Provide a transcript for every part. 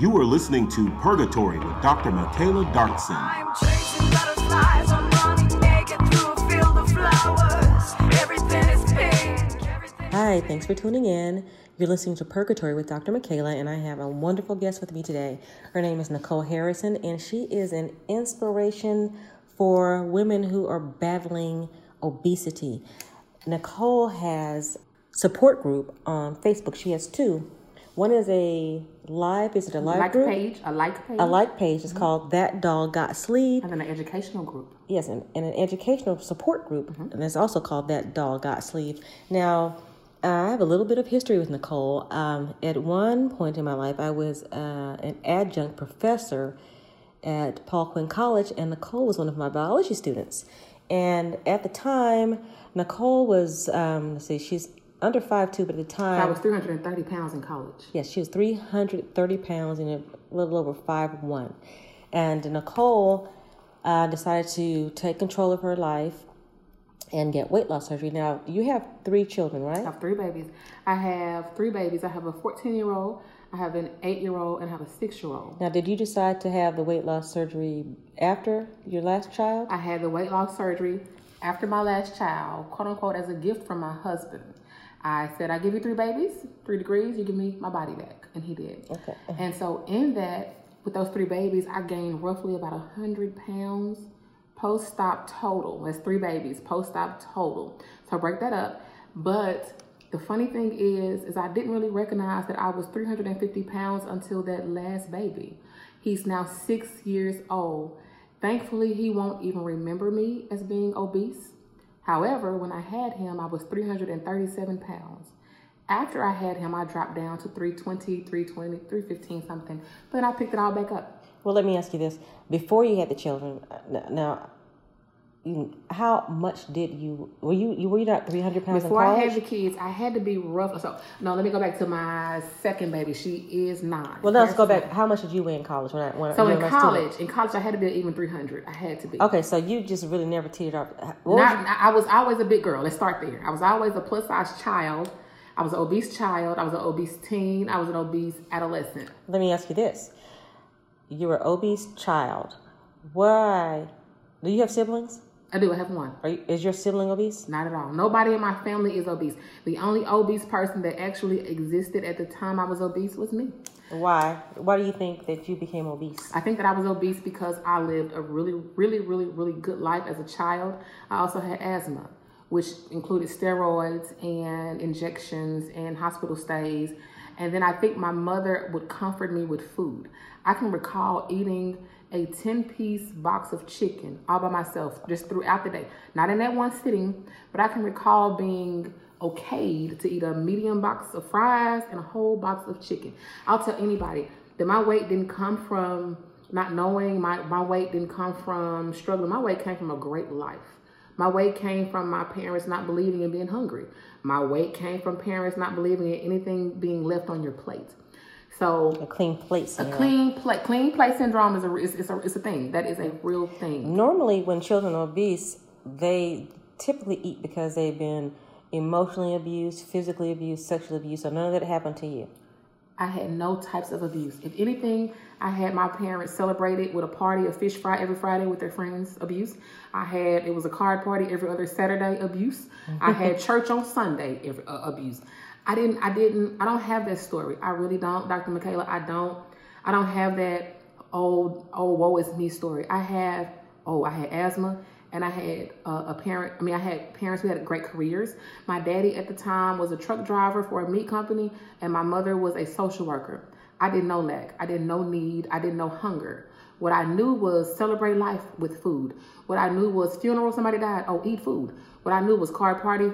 You are listening to Purgatory with Dr. Michaela Dotson. I'm chasing butterflies, I'm running naked through a field of flowers. Everything is pink. Hi, thanks for tuning in. You're listening to Purgatory with Dr. Michaela, and I have a wonderful guest with me today. Her name is Nicole Harrison, and she is an inspiration for women who are battling obesity. Nicole has support group on Facebook. She has two. One is a like page. It's called That Doll Got Sleeve. And then an educational group. Yes, and an educational support group. Mm-hmm. And it's also called That Doll Got Sleeve. Now, I have a little bit of history with Nicole. At one point in my life, I was an adjunct professor at Paul Quinn College, and Nicole was one of my biology students. And at the time, Nicole was, she's under 5'2", but at the time... I was 330 pounds in college. Yes, she was 330 pounds and a little over 5'1". And Nicole decided to take control of her life and get weight loss surgery. Now, you have three children, right? I have three babies. I have a 14-year-old, I have an 8-year-old, and I have a 6-year-old. Now, did you decide to have the weight loss surgery after your last child? I had the weight loss surgery after my last child, quote-unquote, as a gift from my husband. I said, I give you three babies, 3 degrees, you give me my body back. And he did. Okay. And so in that, with those three babies, I gained roughly about 100 pounds post-op total. That's three babies, post-op total. So I break that up. But the funny thing is I didn't really recognize that I was 350 pounds until that last baby. He's now 6 years old. Thankfully, he won't even remember me as being obese. However, when I had him, I was 337 pounds. After I had him, I dropped down to 320, 320, 315 something. But then I picked it all back up. Well, let me ask you this. Before you had the children, now, how much did you, were you not 300 pounds before in college? Before I had the kids, I had to be rough. So, no, let me go back to my second baby. She is 9. Well, let's go back. How much did you weigh in college? In college, I had to be even 300. I had to be. Okay, so you just really never teetered up. I was always a big girl. Let's start there. I was always a plus-size child. I was an obese child. I was an obese teen. I was an obese adolescent. Let me ask you this. You were an obese child. Why? Do you have siblings? I do. I have one. Is your sibling obese? Not at all. Nobody in my family is obese. The only obese person that actually existed at the time I was obese was me. Why? Why do you think that you became obese? I think that I was obese because I lived a really, really, really, really good life as a child. I also had asthma, which included steroids and injections and hospital stays. And then I think my mother would comfort me with food. I can recall eating a 10-piece box of chicken all by myself just throughout the day. Not in that one sitting, but I can recall being okayed to eat a medium box of fries and a whole box of chicken. I'll tell anybody that my weight didn't come from not knowing. My weight didn't come from struggling. My weight came from a great life. My weight came from my parents not believing in being hungry. My weight came from parents not believing in anything being left on your plate. So a clean plate syndrome. Clean plate syndrome is a thing. That is a real thing. Normally, when children are obese, they typically eat because they've been emotionally abused, physically abused, sexually abused. So none of that happened to you. I had no types of abuse. If anything, I had my parents celebrate it with a party, a fish fry every Friday with their friends, abuse. It was a card party every other Saturday, abuse. I had church on Sunday, abuse. I don't have that story. I really don't, Dr. Michaela. I don't have that old woe is me story. I had asthma. And I had I had parents who had great careers. My daddy at the time was a truck driver for a meat company, and my mother was a social worker. I didn't know lack. I didn't know need. I didn't know hunger. What I knew was celebrate life with food. What I knew was funeral, somebody died, oh, eat food. What I knew was card party,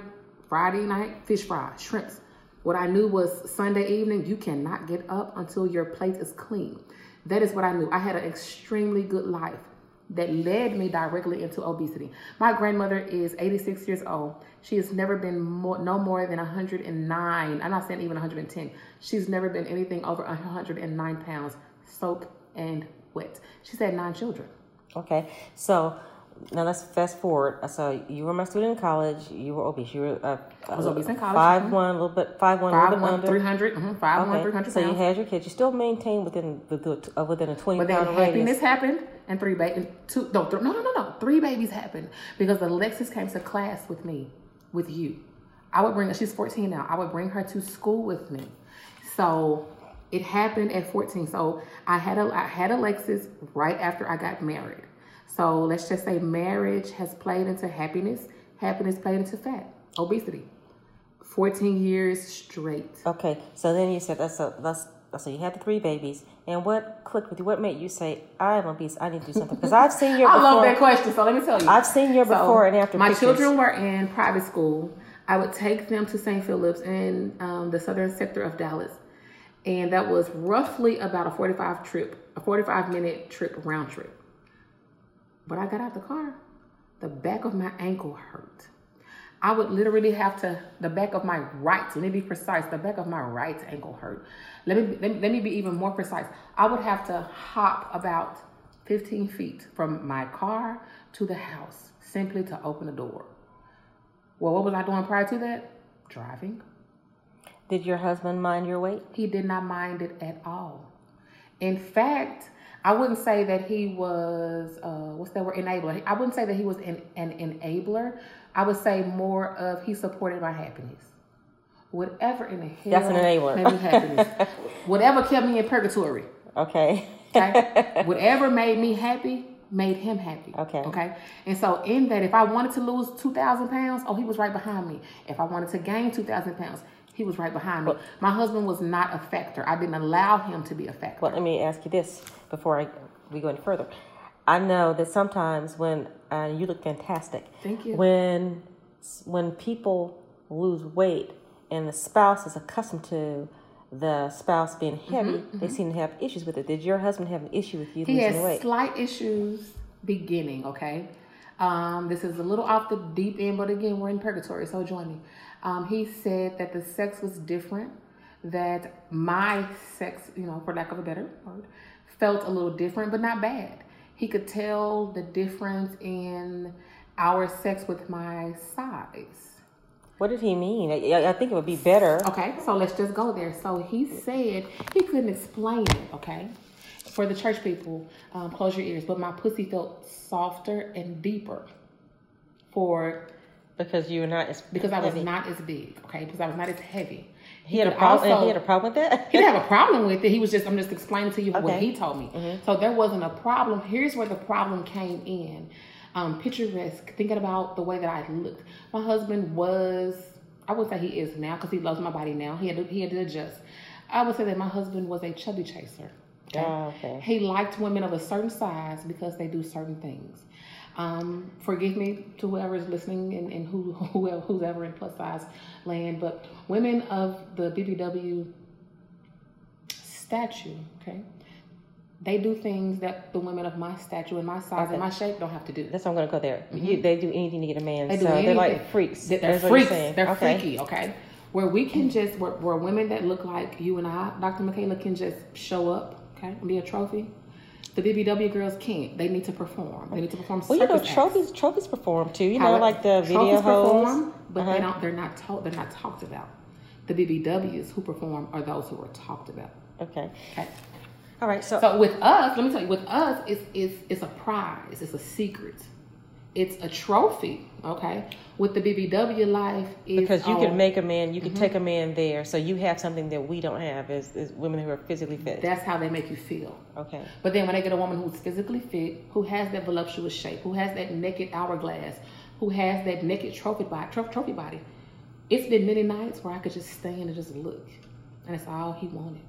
Friday night, fish fry, shrimps. What I knew was Sunday evening, you cannot get up until your plate is clean. That is what I knew. I had an extremely good life. That led me directly into obesity. My grandmother is 86 years old. She has never been more than 109. I'm not saying even 110. She's never been anything over 109 pounds, soaked and wet. She's had 9 children. Okay, so Now let's fast forward. So you were my student in college. You were obese. You were I was obese in college. 5'1", a little bit. 5'1", 300. 5'1", 300. So you had your kids. You still maintained within a 20. But then happiness happened, and three babies happened because Alexis came to class with me, with you. I would bring her. She's 14 now. I would bring her to school with me. So it happened at 14. So I had Alexis right after I got married. So let's just say marriage has played into happiness. Happiness played into fat, obesity. 14 years straight. Okay, so then you said so you had the three babies, and what clicked with you? What made you say, "I am obese. I need to do something"? Because I've seen your. I before. Love that question. So let me tell you, I've seen your before and after. My pictures. Children were in private school. I would take them to St. Philip's in the southern sector of Dallas, and that was roughly about a 45-minute trip round trip. But I got out the car, the back of my ankle hurt. I would literally have to, the back of my right, let me be precise, the back of my right ankle hurt. Let me be even more precise. I would have to hop about 15 feet from my car to the house simply to open the door. Well, what was I doing prior to that? Driving. Did your husband mind your weight? He did not mind it at all. In fact, I wouldn't say that he was, enabler. I wouldn't say that he was an enabler. I would say more of he supported my happiness. Whatever in the hell. That's an enabler. Made me happiness. Whatever kept me in purgatory. Okay. Okay. Whatever made me happy, made him happy. Okay. Okay. And so in that, if I wanted to lose 2,000 pounds, oh, he was right behind me. If I wanted to gain 2,000 pounds, he was right behind me. Well, my husband was not a factor. I didn't allow him to be a factor. Well, let me ask you this before we go any further. I know that sometimes when you look fantastic. Thank you. When people lose weight and the spouse is accustomed to the spouse being heavy, they seem to have issues with it. Did your husband have an issue with you losing weight? He had slight issues beginning, okay? This is a little off the deep end, but again, we're in purgatory, so join me. He said that the sex was different, that my sex, for lack of a better word, felt a little different, but not bad. He could tell the difference in our sex with my size. What did he mean? I think it would be better. Okay, so let's just go there. So he said he couldn't explain it, okay? For the church people, close your ears, but my pussy felt softer and deeper because I was not as big, okay? Because I was not as heavy. He had a problem with that? He didn't have a problem with it. I'm just explaining to you what he told me. So there wasn't a problem. Here's where the problem came in. Picturesque, thinking about the way that I looked. My husband was, I would say he is now because he loves my body now. He had to adjust. I would say that my husband was a chubby chaser. Okay. Oh, okay. He liked women of a certain size because they do certain things. Forgive me to whoever is listening and who's ever in plus size land, but women of the BBW stature, okay, they do things that the women of my stature and my size and my shape don't have to do. That's what I'm going to go there. They do anything to get a man. They're like freaks. They're freaky, okay? Where women that look like you and I, Dr. Michaela, can just show up, okay, and be a trophy. The BBW girls can't. They need to perform. They need to perform. Well, trophies perform too. Like the video hosts. Perform, but they're not talked about. The BBWs who perform are those who are talked about. Okay. Okay. All right. So with us, let me tell you. With us, it's a prize. It's a secret. It's a trophy, okay? With the BBW life, because you can make a man, you can take a man there, so you have something that we don't have as women who are physically fit. That's how they make you feel. Okay. But then when they get a woman who's physically fit, who has that voluptuous shape, who has that naked hourglass, who has that naked trophy body, it's been many nights where I could just stand and just look, and that's all he wanted.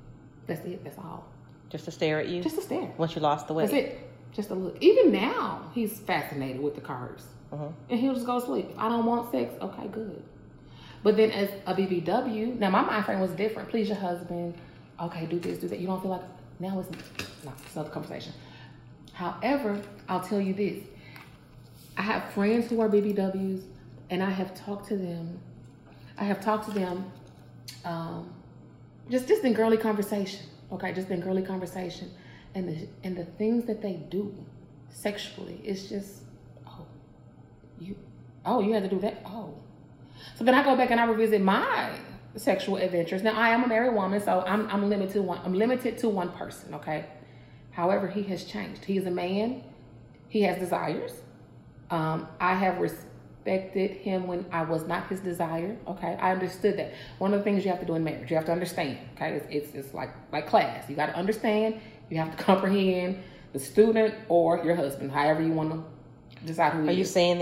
That's it. That's all. Just to stare at you? Just to stare. Once you lost the weight. That's it. Just a look. Even now, he's fascinated with the curves. And he'll just go to sleep. I don't want sex. Okay, good. But then as a BBW, now my mind frame was different. Please your husband. Okay, do this, do that. You don't feel like, now it's another conversation. However, I'll tell you this. I have friends who are BBWs, and I have talked to them. Just in girly conversation. Okay, just in girly conversation. And the things that they do sexually, it's just, oh You had to do that? Oh. So then I go back and I revisit my sexual adventures. Now, I am a married woman, so I'm limited to one. I'm limited to one person, okay? However, he has changed. He is a man. He has desires. I have respected him when I was not his desire, okay? I understood that. One of the things you have to do in marriage, you have to understand, okay? It's like class. You got to understand. You have to comprehend the student or your husband, however you want to decide who he is. Are you saying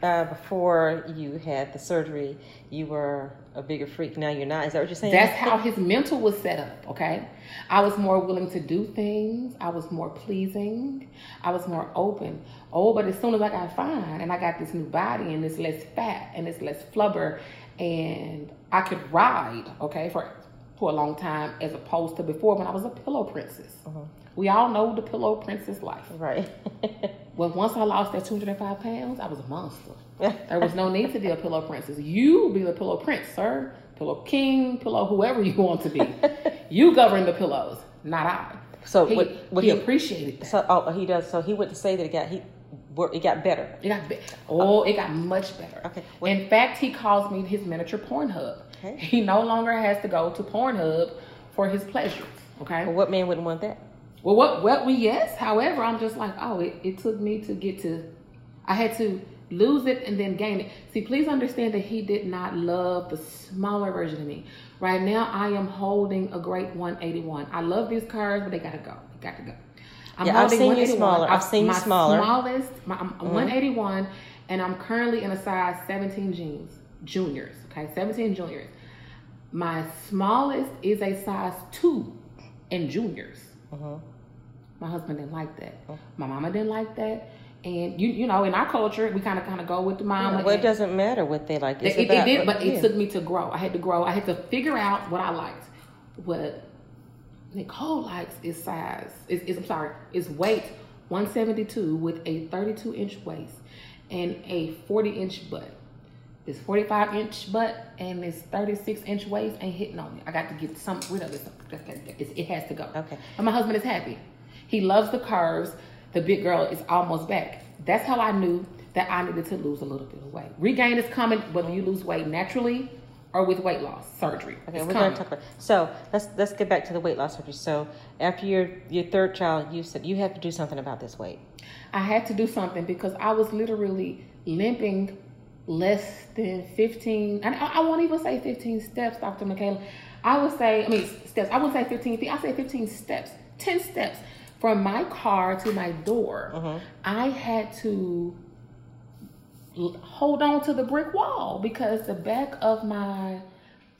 that before you had the surgery, you were a bigger freak? Now you're not. Is that what you're saying? That's how his mental was set up, okay? I was more willing to do things. I was more pleasing. I was more open. Oh, but as soon as I got fine and I got this new body and it's less fat and it's less flubber and I could ride, okay, for a long time as opposed to before when I was a pillow princess. Uh-huh. We all know the pillow princess life. Right. Well, once I lost that 205 pounds, I was a monster. There was no need to be a pillow princess. You be the pillow prince, sir. Pillow king, pillow whoever you want to be. You govern the pillows, not I. So he appreciated that. So, oh, he does. So he wouldn't say that it got better. It got better. Oh, it got much better. Okay. Well, in fact, he calls me his miniature Pornhub. Okay. He no longer has to go to Pornhub for his pleasures. Okay. Well, what man wouldn't want that? Well, yes. However, I'm just like, oh, it took me to get to, I had to lose it and then gain it. See, please understand that he did not love the smaller version of me. Right now, I am holding a great 181. I love these curves, but they gotta go. They gotta go. I've seen you smaller. I've seen you smaller. I'm 181, and I'm currently in a size 17 jeans. Juniors, okay, 17 juniors. My smallest is a size 2 in juniors. Uh-huh. My husband didn't like that. Uh-huh. My mama didn't like that, and you know, in our culture, we kind of go with the mama. Yeah, well, it doesn't matter what they like. It took me to grow. I had to grow. I had to figure out what I liked. What Nicole likes is is weight 172 with a 32-inch waist and a 40-inch butt. This 45-inch butt and this 36-inch waist ain't hitting on me. I got to get some rid of it. It has to go. Okay. And my husband is happy. He loves the curves. The big girl is almost back. That's how I knew that I needed to lose a little bit of weight. Regain is coming whether you lose weight naturally or with weight loss surgery. Okay, we're going to talk about. So let's get back to the weight loss surgery. So after your third child, you said you had to do something about this weight. I had to do something because I was literally limping. Less than 15, and I won't even say 15 steps, Dr. Michaela. I wouldn't say 15 feet. I say 15 steps, 10 steps from my car to my door. Mm-hmm. I had to hold on to the brick wall because the back of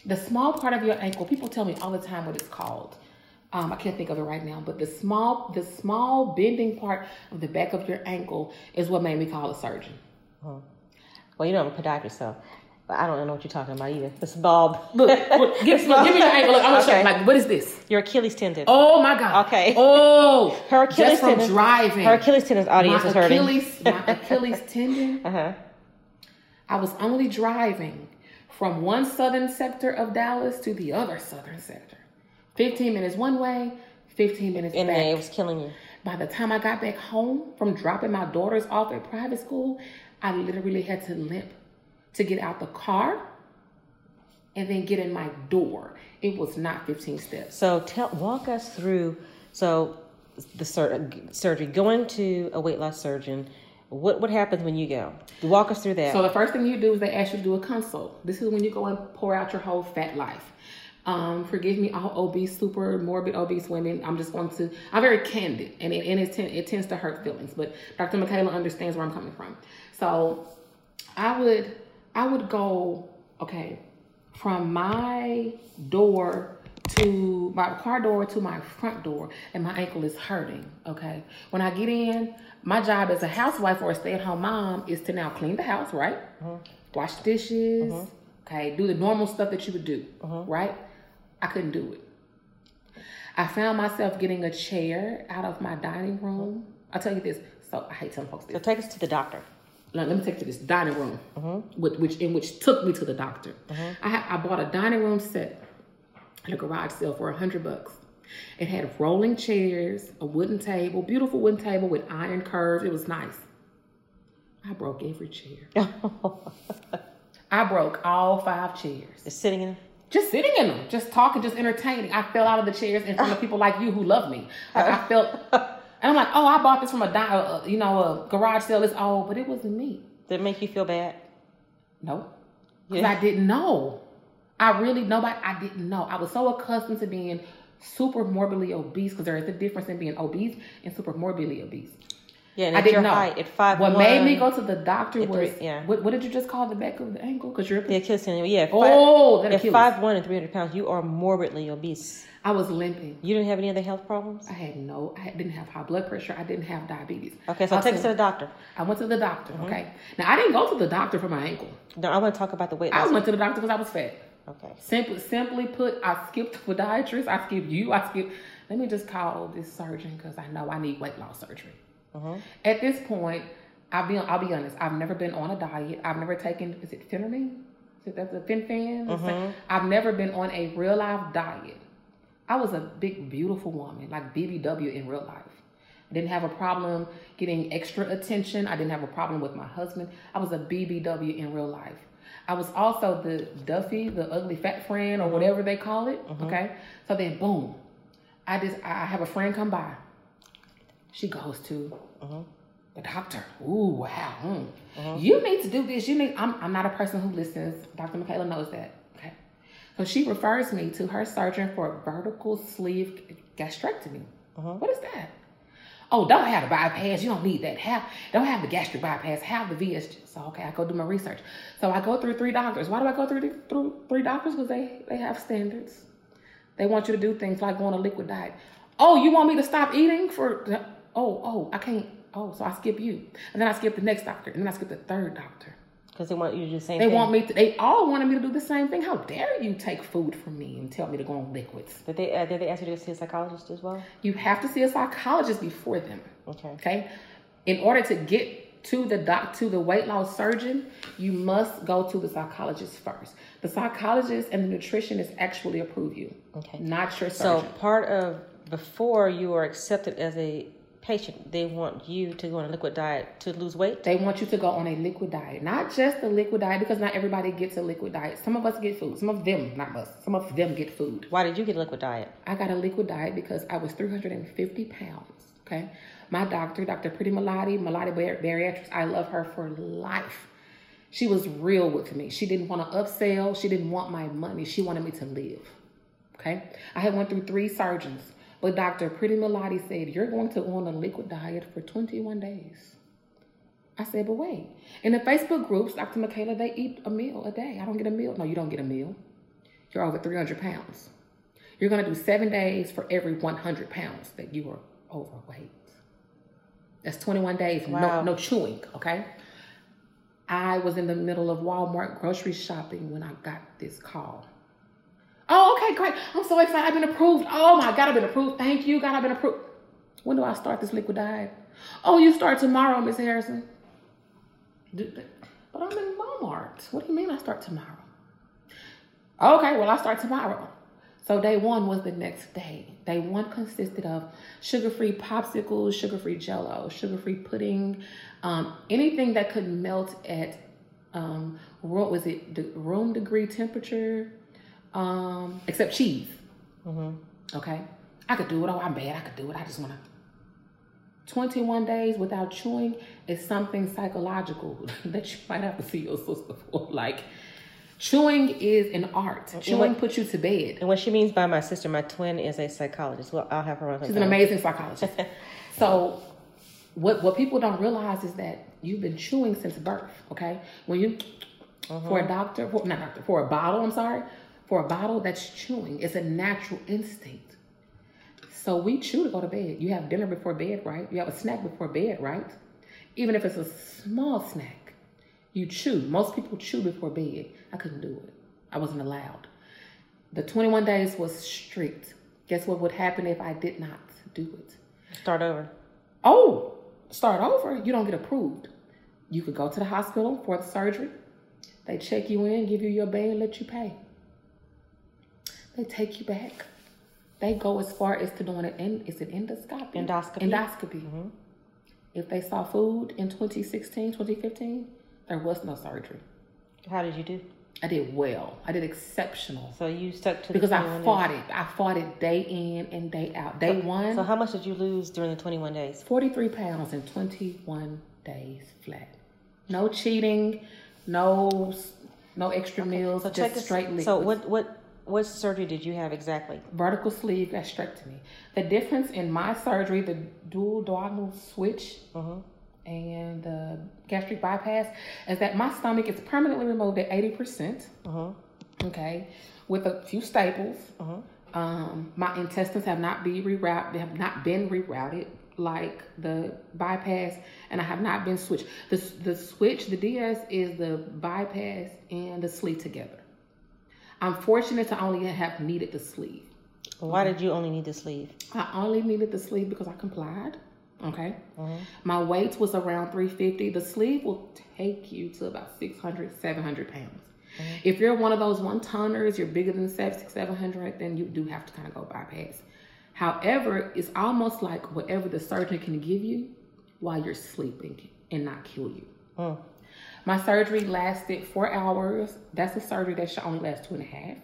the small part of your ankle, people tell me all the time what it's called. I can't think of it right now, but the small bending part of the back of your ankle is what made me call a surgeon. Mm-hmm. Well, you know, I'm a podiatrist, so but I don't know what you're talking about either. This bulb. Look, give me your ankle. Look, I'm going to show you. Like, what is this? Your Achilles tendon. Oh, my God. Okay. Oh. Her Achilles tendon. Just from driving. Her Achilles tendon's audience is hurting. My Achilles tendon. Uh-huh. I was only driving from one southern sector of Dallas to the other southern sector. 15 minutes one way, 15 minutes back. And it was killing you. By the time I got back home from dropping my daughters off at private school, I literally had to limp to get out the car and then get in my door. It was not 15 steps. So walk us through, so the surgery, going to a weight loss surgeon, what happens when you go? Walk us through that. So the first thing you do is they ask you to do a consult. This is when you go and pour out your whole fat life. Forgive me, all obese, super morbid obese women. I'm very candid, and it tends to hurt feelings, but Dr. Michaela understands where I'm coming from. So I would go, okay, from my door to my car door to my front door, and my ankle is hurting. Okay. When I get in, my job as a housewife or a stay-at-home mom is to now clean the house, right? Mm-hmm. Wash dishes, mm-hmm. Okay, do the normal stuff that you would do, mm-hmm. right? I couldn't do it. I found myself getting a chair out of my dining room. I'll tell you this. So I hate telling folks this. So take us to the doctor. No, let me take you to this dining room, mm-hmm. which took me to the doctor. Mm-hmm. I bought a dining room set at a garage sale for $100. It had rolling chairs, a wooden table, beautiful wooden table with iron curves. It was nice. I I broke every chair. I broke all 5 chairs. Just sitting in them? Just sitting in them. Just talking, just entertaining. I fell out of the chairs in front of people like you who love me. Like I felt, and I'm like, oh, I bought this from a garage sale. It's old, but it wasn't me. Did it make you feel bad? No. Because I didn't know. I didn't know. I was so accustomed to being super morbidly obese, because there is a difference in being obese and super morbidly obese. Yeah, and I didn't know. Height, at 5'1", what made me go to the doctor was, what did you just call the back of the ankle? Because you're the Achilles tendon. Yeah. At 5'1" and 300 pounds, you are morbidly obese. I was limping. You didn't have any other health problems? I didn't have high blood pressure. I didn't have diabetes. Okay, so take us to the doctor. I went to the doctor. Mm-hmm. Okay, now I didn't go to the doctor for my ankle. No, I want to talk about the weight loss. I went to the doctor because I was fat. Okay. Simply put, I skipped podiatrists. I skipped you. Let me just call this surgeon because I know I need weight loss surgery. Uh-huh. At this point, I'll be honest. I've never been on a diet. I've never taken, is it Phenermine? Is that the Fen? Uh-huh. I've never been on a real life diet. I was a big, beautiful woman, like BBW in real life. I didn't have a problem getting extra attention. I didn't have a problem with my husband. I was a BBW in real life. I was also the Duffy, the ugly fat friend, or whatever they call it. Uh-huh. Okay. So then, boom. I have a friend come by. She goes to the doctor. Ooh, wow. Mm. Uh-huh. You need to do this. I'm not a person who listens. Dr. Michaela knows that. Okay. So she refers me to her surgeon for a vertical sleeve gastrectomy. Uh-huh. What is that? Oh, don't have the bypass. You don't need that. Don't have the gastric bypass. Have the VSG. So, okay, I go do my research. So I go through 3 doctors. Why do I go through 3 doctors? Because they have standards. They want you to do things like go on a liquid diet. Oh, you want me to stop eating for... I can't. Oh, so I skip you. And then I skip the next doctor. And then I skip the third doctor. Because they want you to do the same thing. They all wanted me to do the same thing. How dare you take food from me and tell me to go on liquids. Did they ask you to see a psychologist as well? You have to see a psychologist before them. Okay? In order to get to the weight loss surgeon, you must go to the psychologist first. The psychologist and the nutritionist actually approve you. Okay. Not your surgeon. So part of... Before you are accepted as a patient, they want you to go on a liquid diet to lose weight? They want you to go on a liquid diet. Not just a liquid diet, because not everybody gets a liquid diet. Some of us get food. Some of them, not us. Some of them get food. Why did you get a liquid diet? I got a liquid diet because I was 350 pounds, okay? My doctor, Dr. Preeti Malladi Bariatrics, I love her for life. She was real with me. She didn't want to upsell. She didn't want my money. She wanted me to live, okay? I had went through 3 surgeons. But Dr. Preeti Malladi said, you're going to go on a liquid diet for 21 days. I said, but wait. In the Facebook groups, Dr. Michaela, they eat a meal a day. I don't get a meal. No, you don't get a meal. You're over 300 pounds. You're going to do 7 days for every 100 pounds that you are overweight. That's 21 days. Wow. No chewing, okay? I was in the middle of Walmart grocery shopping when I got this call. Oh, okay, great. I'm so excited. I've been approved. Oh, my God, I've been approved. Thank you, God, I've been approved. When do I start this liquid diet? Oh, you start tomorrow, Miss Harrison. But I'm in Walmart. What do you mean I start tomorrow? Okay, well, I start tomorrow. So day 1 was the next day. Day 1 consisted of sugar-free popsicles, sugar-free Jell-O, sugar-free pudding, anything that could melt at, room degree temperature? Except cheese. Mm-hmm. Okay, I could do it. Oh, I'm bad. I could do it. I just want to. 21 days without chewing is something psychological that you might have to see your sister for. Like, chewing is an art. Chewing puts you to bed. And what she means by my sister, my twin is a psychologist. Well, I'll have her on. She's an amazing psychologist. So, what people don't realize is that you've been chewing since birth. Okay, when you for a bottle. I'm sorry. For a bottle, that's chewing. It's a natural instinct. So we chew to go to bed. You have dinner before bed, right? You have a snack before bed, right? Even if it's a small snack, you chew. Most people chew before bed. I couldn't do it. I wasn't allowed. The 21 days was strict. Guess what would happen if I did not do it? Start over. Oh, start over? You don't get approved. You could go to the hospital for the surgery. They check you in, give you your bail, let you pay. They take you back. They go as far as to doing an endoscopy. Mm-hmm. If they saw food in 2016, 2015, there was no surgery. How did you do? I did well. I did exceptional. So you stuck to the because I fought it. I fought it day in and day out. Day one. So how much did you lose during the 21 days? 43 pounds in 21 days flat. No cheating. No extra meals. So just straight liquids. So what surgery did you have exactly? Vertical sleeve gastrectomy. The difference in my surgery, the duodenal switch. And the gastric bypass is that my stomach is permanently removed at 80%. Okay, with a few staples. My intestines have not been rerouted. They have not been rerouted like the bypass, and I have not been switched. The switch, the DS, is the bypass and the sleeve together. I'm fortunate to only have needed the sleeve. Why did you only need the sleeve? I only needed the sleeve because I complied. Okay. My weight was around 350. The sleeve will take you to about 600, 700 pounds. If you're one of those one-tonners, you're bigger than 700, then you do have to kind of go bypass. However, it's almost like whatever the surgeon can give you while you're sleeping and not kill you. My surgery lasted 4 hours. That's a surgery that should only last 2.5.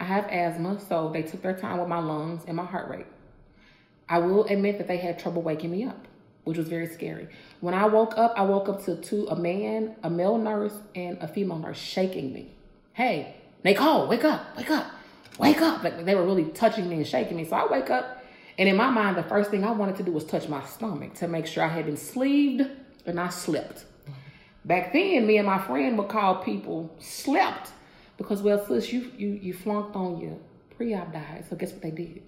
I have asthma, so they took their time with my lungs and my heart rate. I will admit that they had trouble waking me up, which was very scary. When I woke up to a male nurse and a female nurse shaking me. Hey, Nicole, wake up, wake up, wake up. Like, they were really touching me and shaking me. So I wake up, and in my mind, the first thing I wanted to do was touch my stomach to make sure I had been sleeved and I slept. Back then, me and my friend would call people slept because, well, sis, you flunked on your pre-op diet. So guess what they did?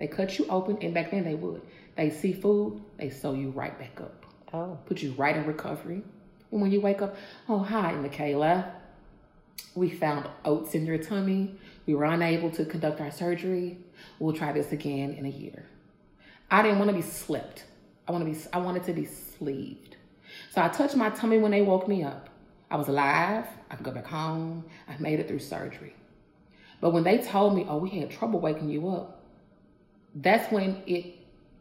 They cut you open, and back then they would. They see food, they sew you right back up. Oh. Put you right in recovery. And when you wake up, oh, hi, Michaela. We found oats in your tummy. We were unable to conduct our surgery. We'll try this again in a year. I didn't want to be slept. I wanted to be sleeved. So I touched my tummy when they woke me up. I was alive. I could go back home. I made it through surgery. But when they told me, oh, we had trouble waking you up, that's when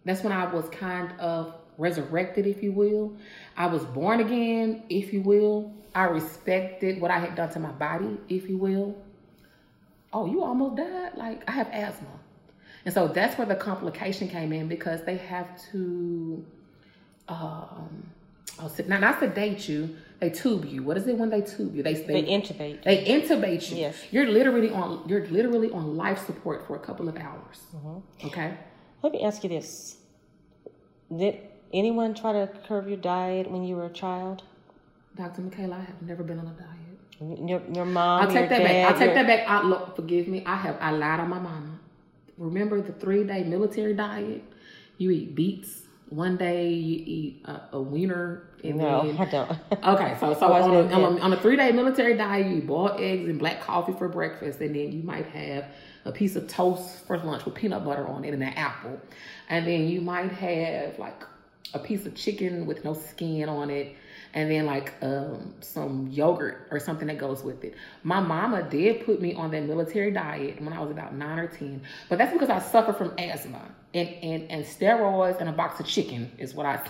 I was kind of resurrected, if you will. I was born again, if you will. I respected what I had done to my body, if you will. Oh, you almost died? Like, I have asthma. And so that's where the complication came in, because they have to, not sedate you, they tube you. What is it when they tube you? They intubate. They intubate you. Yes. You're literally on life support for a couple of hours. Okay. Let me ask you this: did anyone try to curb your diet when you were a child? Dr. Michaela, I have never been on a diet. Your mom. I'll take that back. Look, forgive me. I lied on my mama. Remember the 3-day military diet? You eat beets. One day you eat a wiener. And then, I don't. Okay, so on a 3-day military diet, you eat boiled eggs and black coffee for breakfast, and then you might have a piece of toast for lunch with peanut butter on it and an apple. And then you might have like a piece of chicken with no skin on it, and then like some yogurt or something that goes with it. My mama did put me on that military diet when I was about 9 or 10, but that's because I suffered from asthma and steroids and a box of chicken is what I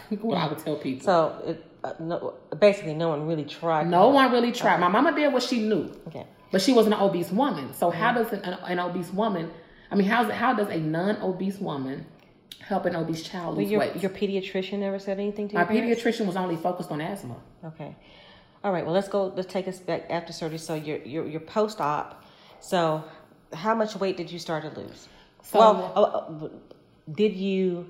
would tell people. So basically no one really tried. No one really tried. Okay. My mama did what she knew, okay, but she was an obese woman. So how does an obese woman, how does a non-obese woman help an obese child lose weight? Your pediatrician never said anything to you? My pediatrician was only focused on asthma. Okay. All right. Well, let's take us back after surgery. So you're post-op. So how much weight did you start to lose? So, did you,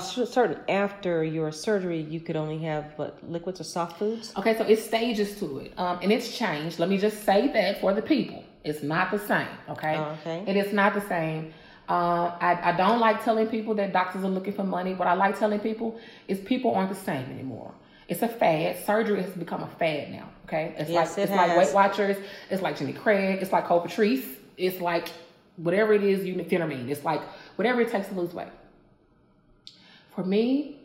certain after your surgery, you could only have what, liquids or soft foods? Okay. So it's stages to it. And it's changed. Let me just say that for the people, it's not the same. Okay. Okay. It is not the same. I don't like telling people that doctors are looking for money. What I like telling people is people aren't the same anymore. It's a fad. Surgery has become a fad now. Okay, it's like Weight Watchers. It's like Jenny Craig. It's like Cole Patrice. It's like whatever it is you know what I mean. It's like whatever it takes to lose weight. For me,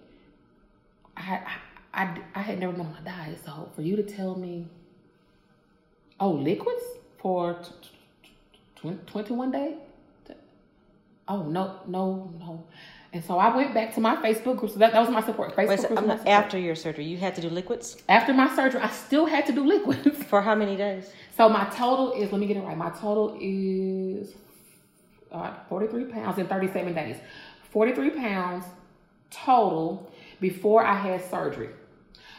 I had never been on a diet, so for you to tell me, oh, liquids for 21 days. oh, no. And so I went back to my Facebook group. So that was my support. Facebook group. After your surgery, you had to do liquids? After my surgery, I still had to do liquids. For how many days? So my total is, let me get it right. My total is 43 pounds in 37 days. 43 pounds total before I had surgery.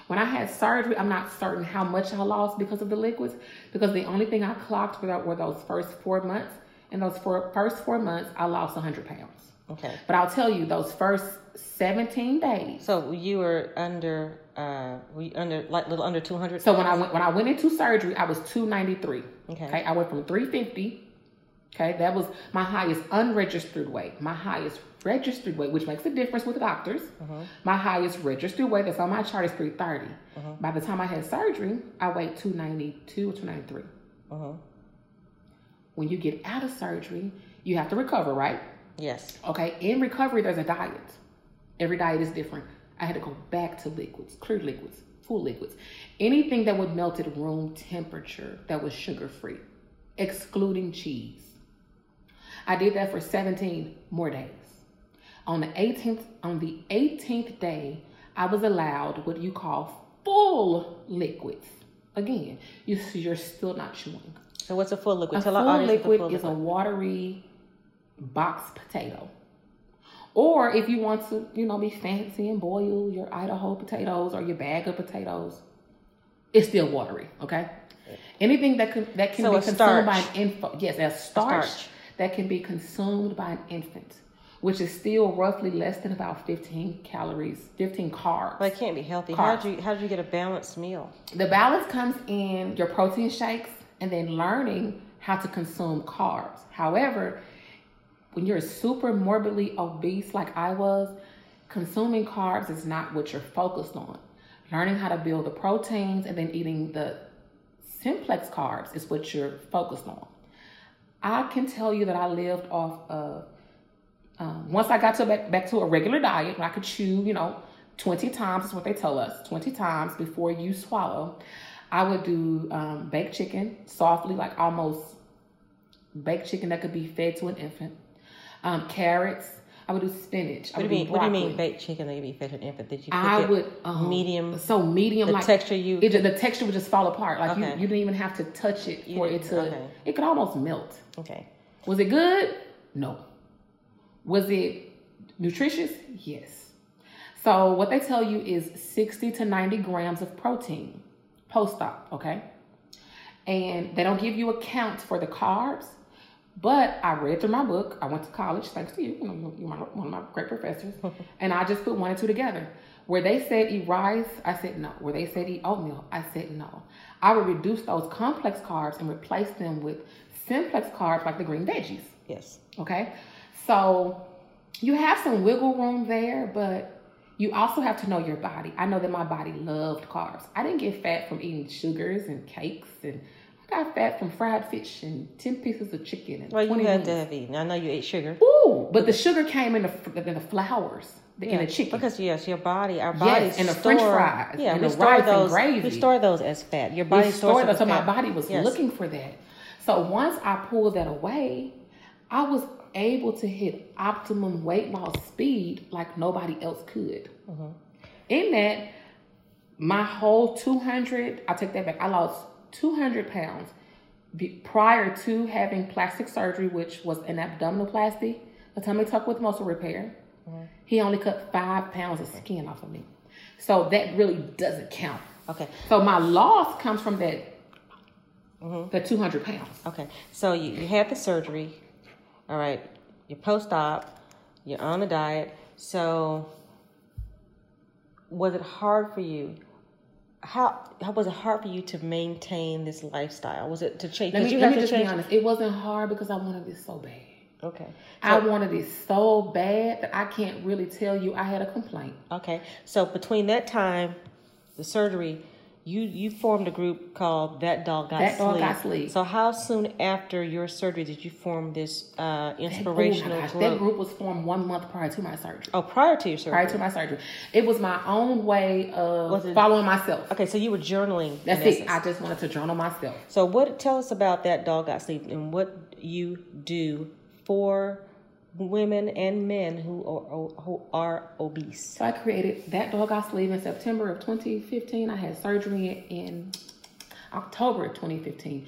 When I had surgery, I'm not certain how much I lost because of the liquids, because the only thing I clocked were those first 4 months. And those first 4 months, I lost 100 pounds. Okay. But I'll tell you, those first 17 days. So you were under, like little under 200. So when I went into surgery, I was 293. Okay. Okay. I went from 350. Okay. That was my highest unregistered weight. My highest registered weight, which makes a difference with doctors. Uh-huh. My highest registered weight that's on my chart is 330. Uh-huh. By the time I had surgery, I weighed 292 or 293. Uh-huh. When you get out of surgery, you have to recover, right? Yes. Okay. In recovery, there's a diet. Every diet is different. I had to go back to liquids, clear liquids, full liquids. Anything that would melt at room temperature that was sugar-free, excluding cheese. I did that for 17 more days. On the 18th day, I was allowed what you call full liquids. Again, you're still not chewing. So what's a full liquid? A full liquid is a watery boxed potato, or if you want to, you know, be fancy and boil your Idaho potatoes or your bag of potatoes, it's still watery. Okay, anything that can be consumed by an infant. Yes, that's starch that can be consumed by an infant, which is still roughly less than about 15 calories, 15 carbs. But it can't be healthy. How do you get a balanced meal? The balance comes in your protein shakes and then learning how to consume carbs. However, when you're super morbidly obese like I was, consuming carbs is not what you're focused on. Learning how to build the proteins and then eating the simplex carbs is what you're focused on. I can tell you that I lived off of, once I got to back to a regular diet, where I could chew, 20 times is what they tell us, 20 times before you swallow. I would do baked chicken softly, like almost baked chicken that could be fed to an infant. Carrots. I would do spinach. What do you mean baked chicken that could be fed to an infant? Medium. So medium, the like texture the texture would just fall apart. Like okay. You didn't even have to touch it for it to. Okay. It could almost melt. Okay. Was it good? No. Was it nutritious? Yes. So what they tell you is 60 to 90 grams of protein post-op. Okay. And they don't give you accounts for the carbs. But I read through my book. I went to college, thanks to you. You're one of my great professors. And I just put one and two together. Where they said eat rice, I said no. Where they said eat oatmeal, I said no. I would reduce those complex carbs and replace them with simplex carbs like the green veggies. Yes. Okay? So you have some wiggle room there, but you also have to know your body. I know that my body loved carbs. I didn't get fat from eating sugars and cakes, and got fat from fried fish and 10 pieces of chicken. And well, you had to have eaten. I know you ate sugar. Ooh, but the sugar came in the flours and the chicken. Because, yes, our bodies and the French fries. Yeah, and the rice and gravy. We store those as fat. Your body stores those. So my body was looking for that. So once I pulled that away, I was able to hit optimum weight loss speed like nobody else could. Mm-hmm. In that, my whole 200, I'll take that back. I lost 200 pounds prior to having plastic surgery, which was an abdominoplasty, a tummy tuck with muscle repair. Mm-hmm. He only cut 5 pounds of skin off of me. So that really doesn't count. Okay. So my loss comes from that, mm-hmm, the 200 pounds. Okay. So you had the surgery. All right. You're post-op. You're on a diet. So was it hard for you? How was it hard for you to maintain this lifestyle? Was it to change? Let me just be honest. It wasn't hard because I wanted it so bad. Okay. I wanted it so bad that I can't really tell you I had a complaint. Okay. So between that time, the surgery, you formed a group called That Doll Got Sleeve. That Doll Got Sleeve. So how soon after your surgery did you form this inspirational group? That group was formed 1 month prior to my surgery. Oh, prior to your surgery. Prior to my surgery. It was my own way of following myself. Okay, so you were journaling. That's it. I just wanted to journal myself. So tell us about That Doll Got Sleeve and what you do for women and men who are obese. So I created That Doll Got Sleeve in September of 2015. I had surgery in October of 2015.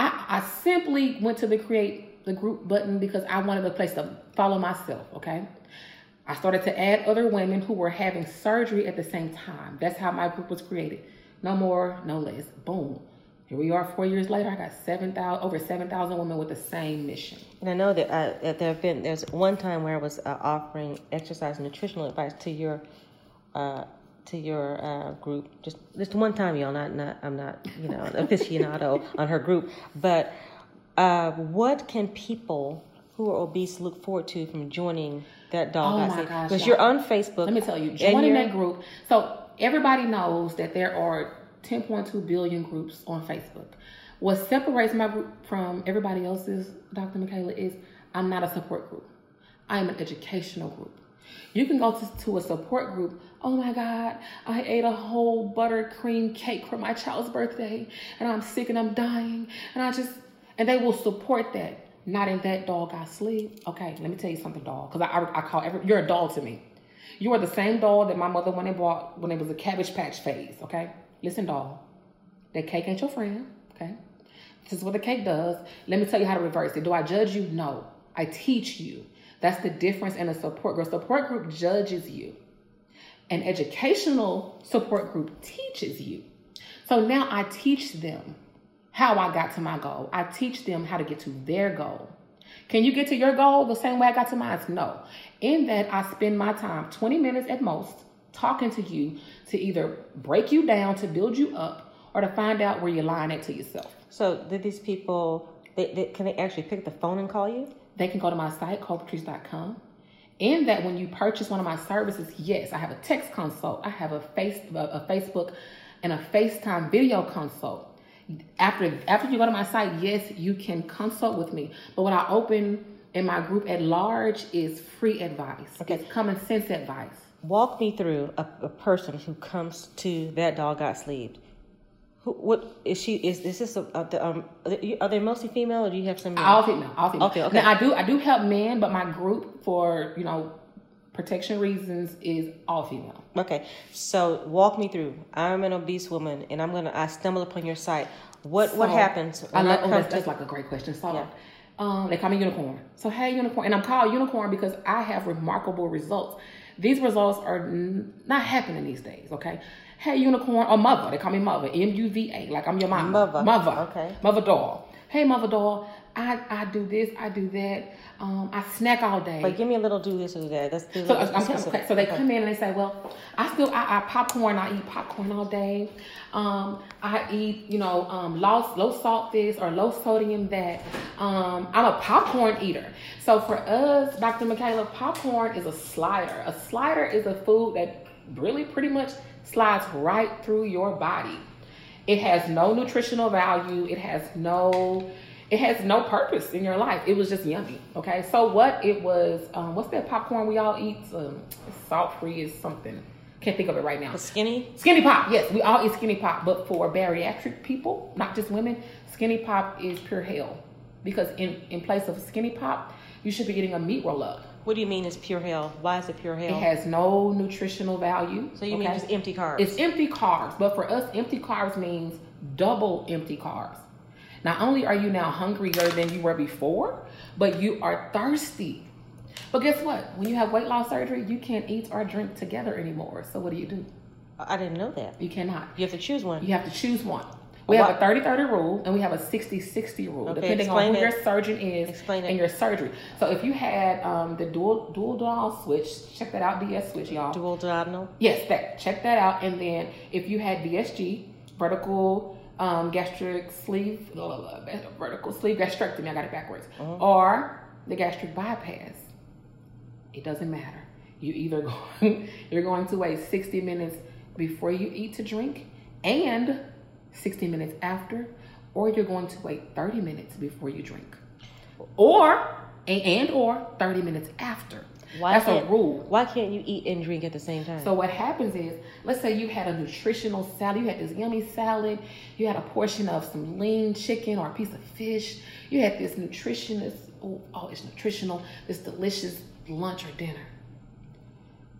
I simply went to the create the group button because I wanted a place to follow myself, okay? I started to add other women who were having surgery at the same time. That's how my group was created. No more, no less. Boom. Here we are 4 years later. I got over 7,000 women with the same mission. And I know that there's one time where I was offering exercise and nutritional advice to your group. Just one time, y'all. I'm not an aficionado on her group. But what can people who are obese look forward to from joining That Doll Got Sleeve? Because you're on Facebook. Let me tell you, joining that group. So everybody knows that there are 10.2 billion groups on Facebook. What separates my group from everybody else's, Dr. Michaela, is I'm not a support group. I'm an educational group. You can go to a support group. Oh my God, I ate a whole buttercream cake for my child's birthday and I'm sick and I'm dying. And they will support that. Not in That Doll Got Sleeve. Okay, let me tell you something, doll. Because I call you're a doll to me. You are the same doll that my mother bought when it was a Cabbage Patch phase, okay? Listen, doll, that cake ain't your friend, okay? This is what the cake does. Let me tell you how to reverse it. Do I judge you? No, I teach you. That's the difference in a support group. Support group judges you. An educational support group teaches you. So now I teach them how I got to my goal. I teach them how to get to their goal. Can you get to your goal the same way I got to mine? No. In that, I spend my time, 20 minutes at most, talking to you to either break you down, to build you up, or to find out where you're lying at to yourself. So did these people, can they actually pick the phone and call you? They can go to my site, TheColePatrice.com. In that, when you purchase one of my services, yes, I have a text consult. I have a Facebook and a FaceTime video consult. After you go to my site, yes, you can consult with me. But what I open in my group at large is free advice. Okay. It's common sense advice. Walk me through a person who comes to That Doll Got Sleeved. Are they mostly female or do you have some men? All female. Okay. Now I do help men, but my group for, protection reasons is all female. Okay. So walk me through. I'm an obese woman and I stumble upon your site. What happens? That's like a great question. So yeah. They call me Unicorn. So hey, Unicorn. And I'm called Unicorn because I have remarkable results. These results are not happening these days, okay? Hey, Unicorn, or Mother. They call me Mother, M-U-V-A, like I'm your mama. Mother, okay. Mother Doll. Hey, Mother Doll, I do this, I do that. I snack all day. But give me a little do this or do that. So they come in and they say, well, I eat popcorn all day. I eat, low salt this or low sodium that. I'm a popcorn eater. So for us, Dr. Michaela, popcorn is a slider. A slider is a food that really pretty much slides right through your body. It has no nutritional value. It has no purpose in your life. It was just yummy, okay? So what it was, what's that popcorn we all eat? Salt-free is something. Can't think of it right now. Skinny? Skinny Pop, yes. We all eat Skinny Pop, but for bariatric people, not just women, Skinny Pop is pure hell. Because in place of Skinny Pop, you should be eating a meat roll-up. What do you mean it's pure hell? Why is it pure hell? It has no nutritional value. So you mean just empty carbs? It's empty carbs, but for us, empty carbs means double empty carbs. Not only are you now hungrier than you were before, but you are thirsty. But guess what? When you have weight loss surgery, you can't eat or drink together anymore. So what do? I didn't know that. You cannot. You have to choose one. You have to choose one. We have a 30-30 rule, and we have a 60-60 rule, okay, depending on who your surgeon is and your surgery. So if you had the duodenal switch, check that out, DS switch, y'all. Duodenal? Yes, check that out. And then if you had DSG, vertical sleeve gastrectomy, I got it backwards, or the gastric bypass, it doesn't matter. You're going to wait 60 minutes before you eat to drink and 60 minutes after, or you're going to wait 30 minutes before you drink, or 30 minutes after. That's a rule. Why can't you eat and drink at the same time? So what happens is, let's say you had a nutritional salad. You had this yummy salad. You had a portion of some lean chicken or a piece of fish. You had this nutritious oh, it's nutritional, this delicious lunch or dinner.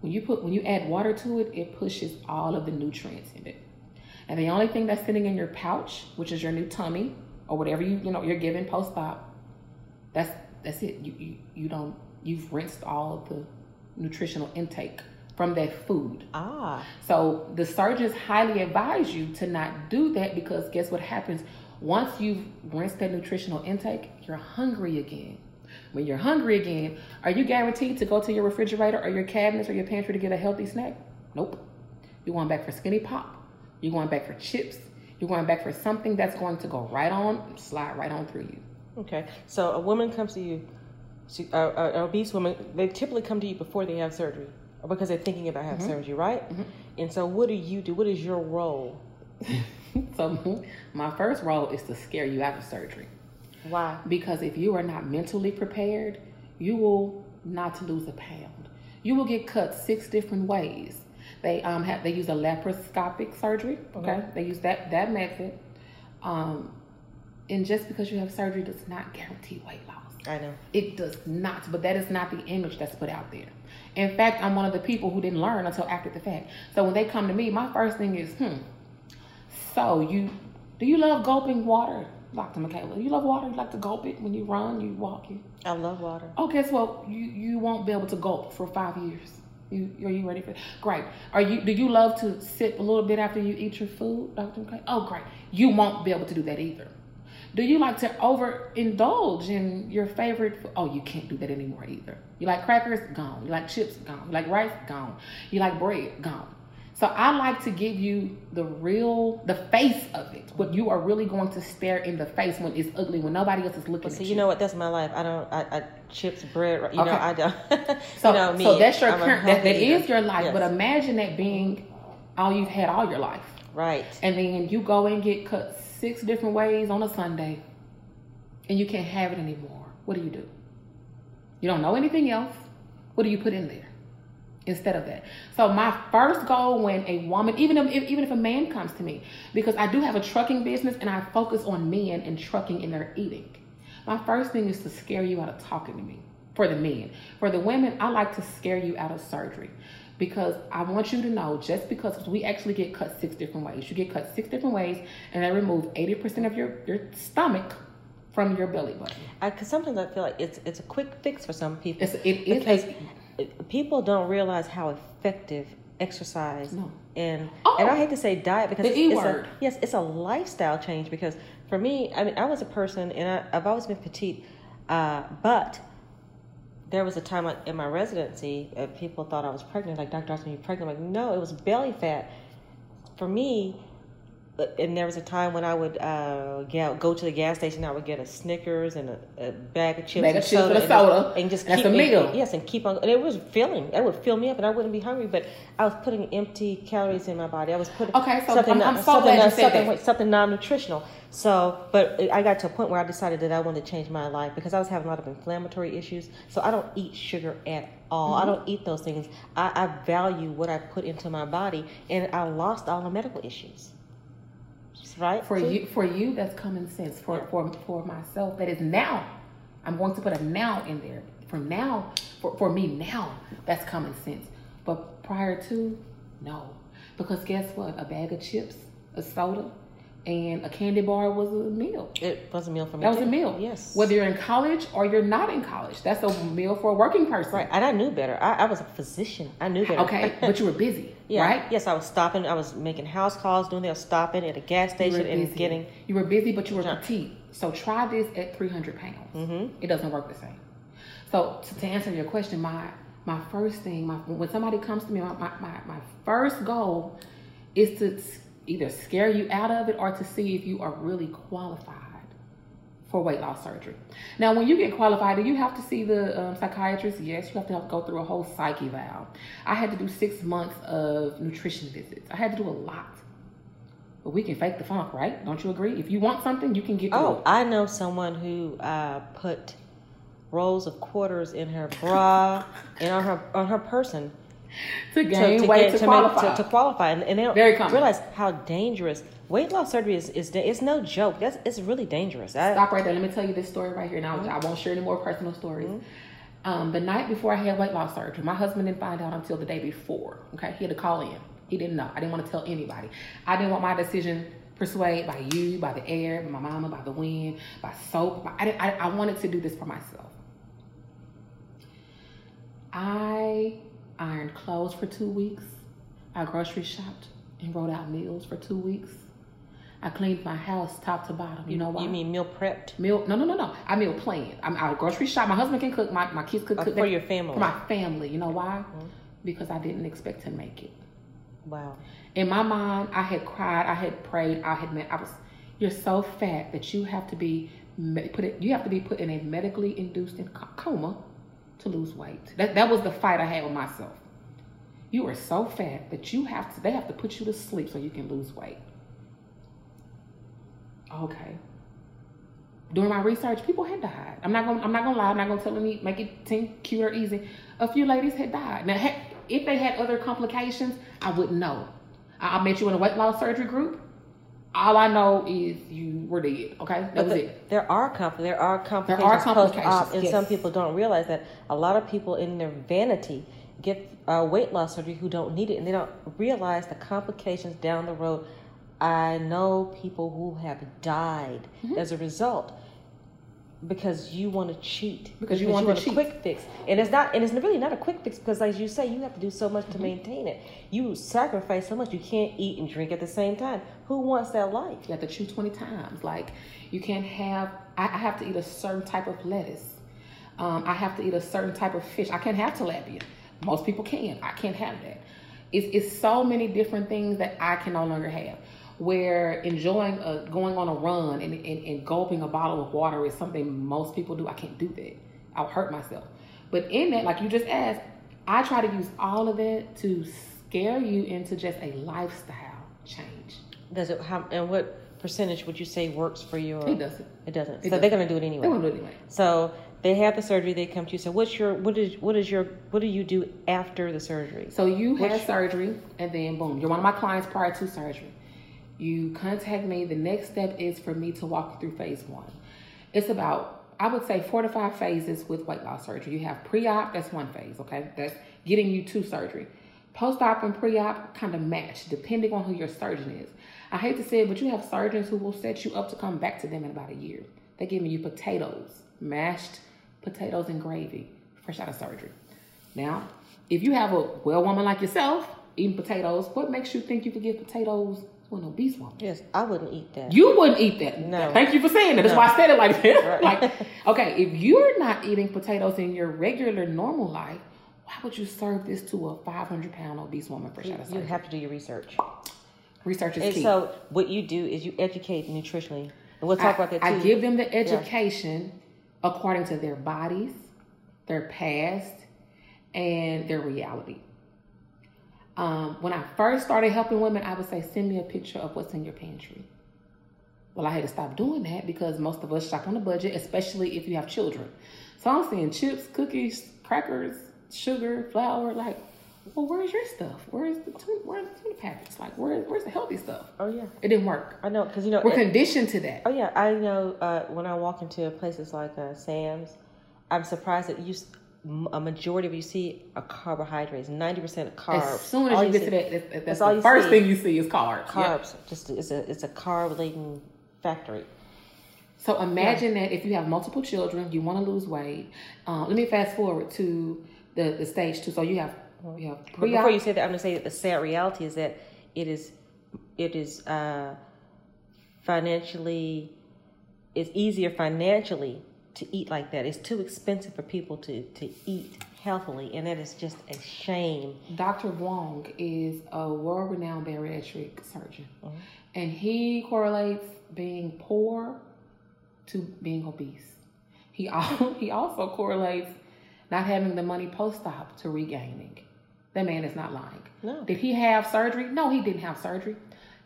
When you add water to it, it pushes all of the nutrients in it. And the only thing that's sitting in your pouch, which is your new tummy or whatever you're given post-op, that's it. You've rinsed all of the nutritional intake from that food. Ah. So the surgeons highly advise you to not do that, because guess what happens? Once you've rinsed that nutritional intake, you're hungry again. When you're hungry again, are you guaranteed to go to your refrigerator or your cabinets or your pantry to get a healthy snack? Nope. You're going back for Skinny Pop. You're going back for chips. You're going back for something that's going to go right on, slide right on through you. Okay. So a woman comes to you, an obese woman, they typically come to you before they have surgery, or because they're thinking about having surgery, right? Mm-hmm. And so what do you do? What is your role? So my first role is to scare you out of surgery. Why? Because if you are not mentally prepared, you will not lose a pound. You will get cut 6 different ways. They use a laparoscopic surgery. Okay. They use that method. And just because you have surgery does not guarantee weight loss. I know. It does not, but that is not the image that's put out there. In fact, I'm one of the people who didn't learn until after the fact. So when they come to me, my first thing is, so do you love gulping water? Dr. Michaela, you love water? You like to gulp it when you run, you walk it? I love water. Okay, so you won't be able to gulp for 5 years. Are you ready for it? Great. Do you love to sip a little bit after you eat your food, Dr. Michaela? Oh, great. You won't be able to do that either. Do you like to overindulge in your favorite food? Oh, you can't do that anymore either. You like crackers? Gone. You like chips? Gone. You like rice? Gone. You like bread? Gone. So I like to give you the face of it, what you are really going to stare in the face when it's ugly, when nobody else is looking at you. So you know what? That's my life. I chips, bread, you know, I don't. So, you know me. So that's your current, that is your life. Yes. But imagine that being all you've had all your life. Right. And then you go and get cut 6 different ways on a Sunday and you can't have it anymore. What do? You don't know anything else. What do you put in there? Instead of that. So my first goal when a woman, even if a man comes to me, because I do have a trucking business and I focus on men and trucking and their eating. My first thing is to scare you out of talking to me, for the men. For the women, I like to scare you out of surgery, because I want you to know, just because we actually get cut 6 different ways. You get cut 6 different ways and they remove 80% of your stomach from your belly button. Because sometimes I feel like it's a quick fix for some people. People don't realize how effective exercise and I hate to say diet, because it's a lifestyle change. Because for me, I mean, I was a person and I've always been petite, but there was a time in my residency people thought I was pregnant. Like, Dr. Dotson, you pregnant? I'm like, no, it was belly fat for me. And there was a time when I would go to the gas station. I would get a Snickers and a bag of chips and a soda, and keep on. And it was filling. It would fill me up, and I wouldn't be hungry. But I was putting empty calories in my body. I was putting something non-nutritional. So, but I got to a point where I decided that I wanted to change my life, because I was having a lot of inflammatory issues. So I don't eat sugar at all. Mm-hmm. I don't eat those things. I value what I put into my body, and I lost all the medical issues. Right. For you, that's common sense. For myself, that is now. I'm going to put a now in there. From now, for me now, that's common sense. But prior to, no. Because guess what? A bag of chips, a soda, and a candy bar was a meal. It was a meal for me. That was a meal. Yes. Whether you're in college or you're not in college, that's a meal for a working person. Right. And I knew better. I was a physician. I knew better. Okay. But you were busy. Yeah. Right? Yes, I was stopping. I was making house calls, doing that. I was stopping at a gas station and getting. You were busy, but you were petite. So try this at 300 pounds. Mm-hmm. It doesn't work the same. So to answer your question, my first thing, when somebody comes to me, my first goal is to either scare you out of it or to see if you are really qualified for weight loss surgery. Now, when you get qualified, do you have to see the psychiatrist? Yes, you have to go through a whole psych eval. I had to do 6 months of nutrition visits. I had to do a lot. But we can fake the funk, right? Don't you agree? If you want something, you can get through it. I know someone who put rolls of quarters in her bra and on her person. to gain weight to qualify. And they don't realize how dangerous weight loss surgery is. It's no joke. It's really dangerous. Stop right there. Let me tell you this story right here. Now, I won't share any more personal stories. Mm-hmm. The night before I had weight loss surgery, my husband didn't find out until the day before. Okay, he had to call in. He didn't know. I didn't want to tell anybody. I didn't want my decision persuaded by you, by the air, by my mama, by the wind, by soap. I wanted to do this for myself. I ironed clothes for 2 weeks. I grocery shopped and wrote out meals for 2 weeks. I cleaned my house top to bottom. You know why? You mean meal prepped? No. I meal planned. I grocery shop. My husband can cook. My kids could cook. For your family. For my family. You know why? Mm-hmm. Because I didn't expect to make it. Wow. In my mind, I had cried, I had prayed, you're so fat that you have to be put in a medically induced coma to lose weight. That was the fight I had with myself. You are so fat that they have to put you to sleep so you can lose weight. Okay. During my research, people had died. I'm not gonna lie. I'm not gonna make it seem cute or easy. A few ladies had died. Now, if they had other complications, I wouldn't know. I met you in a weight loss surgery group. All I know is you were dead. Okay, that was it. There are complications post-op, and some people don't realize that. A lot of people, in their vanity, get weight loss surgery who don't need it, and they don't realize the complications down the road. I know people who have died as a result. Because you want to cheat. Because you want a quick fix. And it's really not a quick fix, because as you say, you have to do so much to maintain it. You sacrifice so much. You can't eat and drink at the same time. Who wants that life? You have to chew 20 times. Like, you can't have, I have to eat a certain type of lettuce. I have to eat a certain type of fish. I can't have tilapia. Most people can. I can't have that. It's so many different things that I can no longer have. Where enjoying going on a run and gulping a bottle of water is something most people do. I can't do that. I'll hurt myself. But in that, like you just asked, I try to use all of it to scare you into just a lifestyle change. Does it? And what percentage would you say works for you? Or? It doesn't. It doesn't. They're going to do it anyway. They're going to do it anyway. So they have the surgery. They come to you. So what do you do after the surgery? So you had surgery, and then boom, you're one of my clients prior to surgery. You contact me. The next step is for me to walk you through phase one. It's about, I would say, 4 to 5 phases with weight loss surgery. You have pre-op, that's one phase, okay? That's getting you to surgery. Post-op and pre-op kind of match, depending on who your surgeon is. I hate to say it, but you have surgeons who will set you up to come back to them in about a year. They're giving you potatoes, mashed potatoes and gravy, fresh out of surgery. Now, if you have a well woman like yourself eating potatoes, what makes you think you could give potatoes an obese woman? Yes, I wouldn't eat that. You wouldn't eat that. No. Thank you for saying that. That's why I said it like that. Like, okay, if you're not eating potatoes in your regular, normal life, why would you serve this to a 500-pound obese woman for shot of surgery? You have to do your research. Research is key. So what you do is you educate nutritionally. And we'll talk about that too. I give them the education according to their bodies, their past, and their reality. When I first started helping women, I would say, send me a picture of what's in your pantry. Well, I had to stop doing that because most of us shop on a budget, especially if you have children. So I'm seeing chips, cookies, crackers, sugar, flour. Like, well, where's your stuff? Where's the packets? Like, where's the healthy stuff? Oh, yeah. It didn't work. I know, because, you know, we're conditioned to that. Oh, yeah. I know when I walk into places like Sam's, I'm surprised that a majority of you see are carbohydrates, 90% of carbs. As soon as you get to that's the first thing you see is carbs. Carbs, yep. It's a carb-laden factory. So imagine that if you have multiple children, you want to lose weight. Let me fast forward to the stage two. So you have pre-op. Before you say that, I'm going to say that the sad reality is that it is financially, it's easier financially to eat like that. It's too expensive for people to eat healthily, and that is just a shame. Dr. Wong is a world-renowned bariatric surgeon, and he correlates being poor to being obese. He also correlates not having the money post-op to regaining. That man is not lying. No. Did he have surgery? No, he didn't have surgery.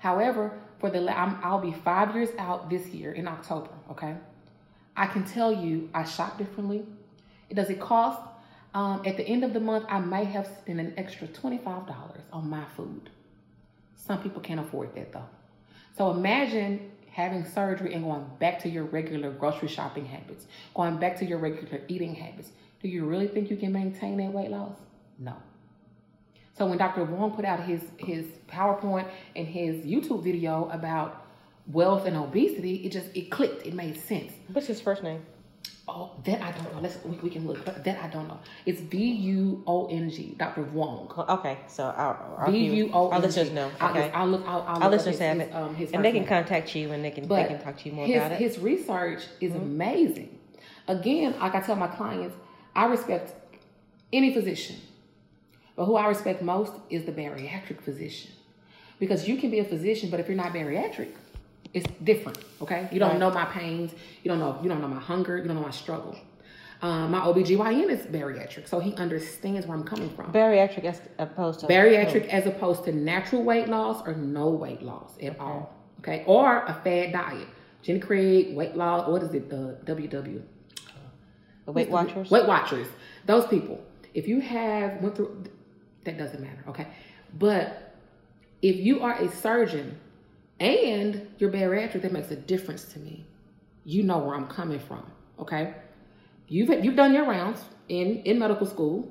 However, I'll be 5 years out this year in October, okay? I can tell you, I shop differently. It doesn't cost. At the end of the month, I might have spent an extra $25 on my food. Some people can't afford that though. So imagine having surgery and going back to your regular grocery shopping habits, going back to your regular eating habits. Do you really think you can maintain that weight loss? No. So when Dr. Wong put out his PowerPoint and his YouTube video about wealth and obesity, it clicked. It made sense. What's his first name? Oh, that I don't know. We can look. That I don't know. It's V-U-O-N-G, Dr. Wong. Okay, so I'll V-U-O-N-G. Our listeners know. Okay. I'll look. I'll look listeners have it. And they can contact you and they can talk to you more about it. His research is amazing. Again, like I tell my clients, I respect any physician, but who I respect most is the bariatric physician, because you can be a physician, but if you're not bariatric, it's different, okay? You don't know my pains. You don't know my hunger. You don't know my struggle. My OBGYN is bariatric, so he understands where I'm coming from. Bariatric as opposed to... Bariatric as opposed to natural weight loss or no weight loss at all, okay? Or a fad diet. Jenny Craig, weight loss, what is it? WW. The Weight Watchers? Weight Watchers. Those people. If you have went through... That doesn't matter, okay? But if you are a surgeon... and your bariatric, that makes a difference to me. You know where I'm coming from, okay? You've done your rounds in medical school,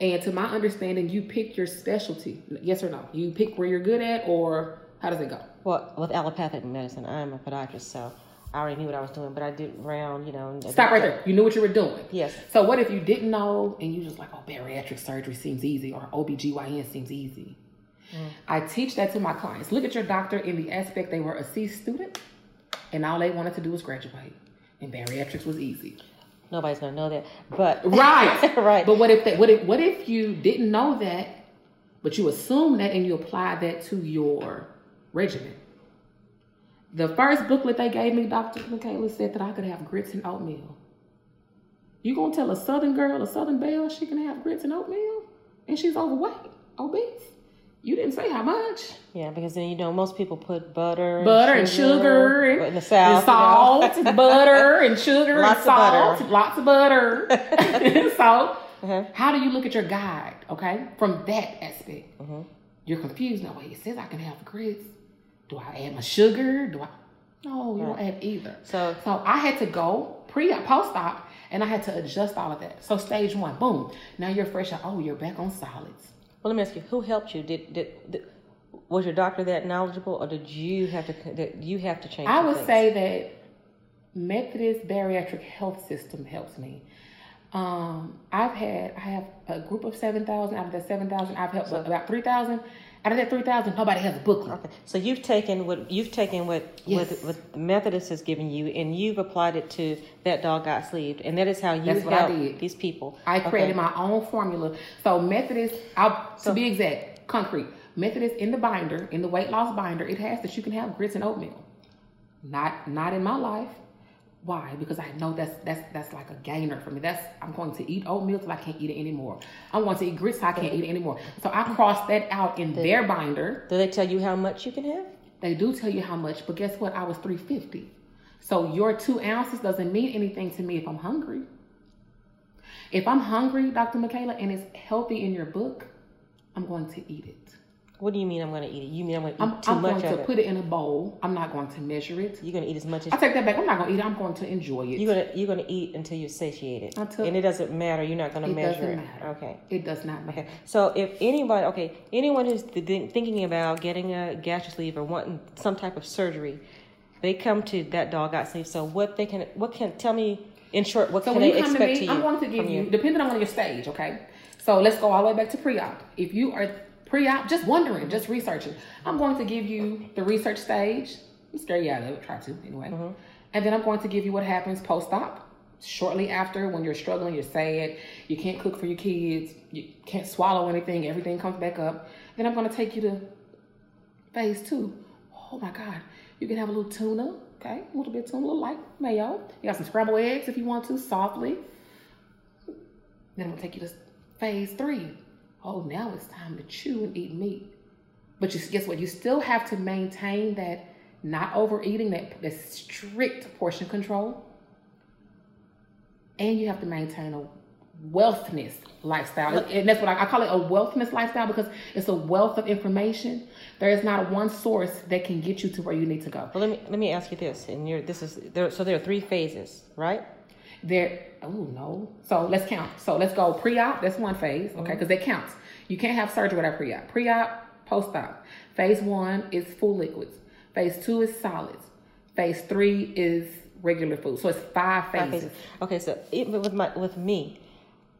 and to my understanding, you pick your specialty. Yes or no? You pick where you're good at, or how does it go? Well, with allopathic medicine, I'm a podiatrist, so I already knew what I was doing, but I did round, you know. Stop right there. You knew what you were doing. Yes. So what if you didn't know, and you just like, oh, bariatric surgery seems easy, or OBGYN seems easy? Mm. I teach that to my clients. Look at your doctor in the aspect they were a C student, and all they wanted to do was graduate, and bariatrics was easy. Nobody's gonna know that, but right, right. But what if you didn't know that, but you assume that and you apply that to your regimen? The first booklet they gave me, Dr. Michaela said that I could have grits and oatmeal. You gonna tell a Southern girl, a Southern belle, she can have grits and oatmeal, and she's overweight, obese? You didn't say how much. Yeah, because then, you know, most people put butter and sugar in the South, and salt, butter and sugar and salt, lots of butter. So how do you look at your guide, okay, from that aspect? Mm-hmm. You're confused. No way. It says I can have grits. Do I add my sugar? No, you don't add either. So I had to go post-op, and I had to adjust all of that. So stage one, boom. Now you're fresh. Oh, you're back on solids. Well, let me ask you, who helped you? Was your doctor that knowledgeable, or did you have to change? I would say that Methodist Bariatric Health System helps me. I have a group of 7,000. Out of that 7,000, I've helped about 3,000. Out of that 3,000, nobody has a booklet. Okay. So you've taken what Methodist has given you, and you've applied it to That Doll Got Sleeved, and that is how you help these people. I created my own formula. So Methodist, to be exact, concrete, Methodist in the binder, in the weight loss binder, it has that you can have grits and oatmeal. Not in my life. Why? Because I know that's like a gainer for me. I'm going to eat oatmeal till I can't eat it anymore. I'm going to eat grits till I can't eat it anymore. So I crossed that out in their binder. Do they tell you how much you can have? They do tell you how much, but guess what? I was 350. So your 2 ounces doesn't mean anything to me if I'm hungry. If I'm hungry, Dr. Michaela, and it's healthy in your book, I'm going to eat it. What do you mean I'm going to eat it? You mean I'm going to eat too much of it? I'm going to put it in a bowl. I'm not going to measure it. You're going to eat as much as... I take that back. I'm not going to eat it. I'm going to enjoy it. You're going to eat until you're satiated. And it doesn't matter. You're not going to measure it. It doesn't matter. Okay. It does not matter. Okay. So if anyone who's thinking about getting a gastric sleeve or wanting some type of surgery, they come to That Doll Got Sleeve. So tell me in short, what can they expect from you? I'm going to give you, depending on your stage, okay? So let's go all the way back to pre-op. If you are... pre-op, just wondering, just researching. I'm going to give you the research stage. I'm scared you out of it, try to anyway. Mm-hmm. And then I'm going to give you what happens post-op. Shortly after, when you're struggling, you're sad, you can't cook for your kids, you can't swallow anything, everything comes back up. Then I'm going to take you to phase 2. Oh my God, you can have a little tuna, okay? A little bit of tuna, a little light mayo. You got some scrambled eggs if you want to, softly. Then I'm going to take you to phase 3. Oh, now it's time to chew and eat meat. But guess what? You still have to maintain that not overeating, that strict portion control. And you have to maintain a wealthness lifestyle. And that's what I call it, a wealthness lifestyle, because it's a wealth of information. There is not one source that can get you to where you need to go. Well, let me ask you this. And there are three phases, right? So let's count. So let's go pre-op. That's one phase, okay? Because that counts. You can't have surgery without pre-op. Pre-op, post-op. Phase 1 is full liquids. Phase 2 is solids. Phase 3 is regular food. So it's 5 phases. Okay, so even with me,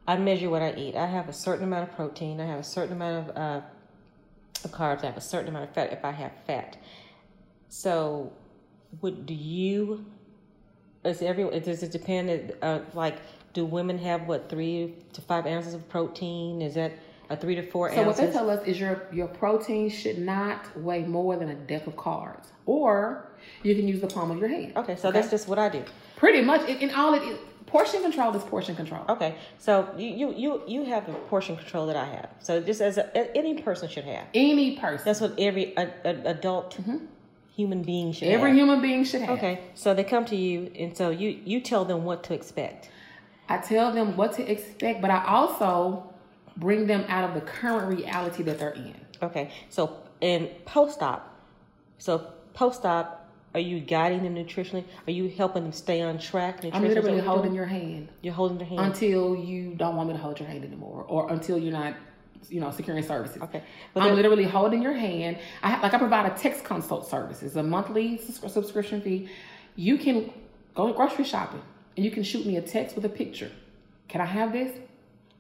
I measure what I eat. I have a certain amount of protein. I have a certain amount of carbs. I have a certain amount of fat if I have fat. So, does it depend? Do women have 3 to 5 ounces of protein? Is that a 3 to 4 ounces? So what they tell us is your protein should not weigh more than a deck of cards, or you can use the palm of your hand. Okay, so that's just what I do. Pretty much, in all it is. Portion control is portion control. Okay, so you have the portion control that I have. So just as any person should have. Any person. That's what every adult human being should have. Every human being should have. Okay, so they come to you, and so you tell them what to expect. I tell them what to expect, but I also bring them out of the current reality that they're in. Okay, so in post-op, are you guiding them nutritionally? Are you helping them stay on track? I'm literally holding your hand. You're holding their hand? Until you don't want me to hold your hand anymore, or until you're not, securing services. Okay. Well, I'm literally holding your hand. I provide a text consult service. It's a monthly subscription fee. You can go grocery shopping, and you can shoot me a text with a picture. Can I have this?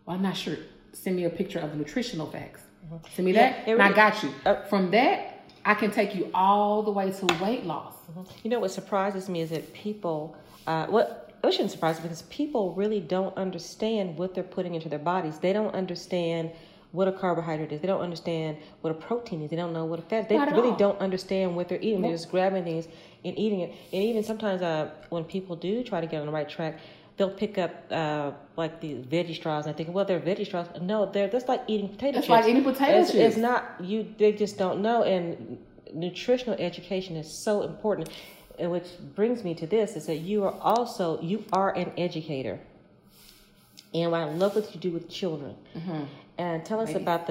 Well, I'm not sure. Send me a picture of the nutritional facts. Mm-hmm. Send me that, and I got you. From that, I can take you all the way to weight loss. You know what surprises me is that people, it shouldn't surprise me, because people really don't understand what they're putting into their bodies. They don't understand what a carbohydrate is. They don't understand what a protein is. They don't know what a fat is. They really don't understand what they're eating. They're just grabbing things and eating it. And even sometimes when people do try to get on the right track, they'll pick up the veggie straws and think, well, they're veggie straws. No, they're just like eating potato chips. It's like eating potato chips. It's not you. They just don't know. And nutritional education is so important. And which brings me to this is that you are an educator. And I love what you do with children. Mm-hmm. And tell us about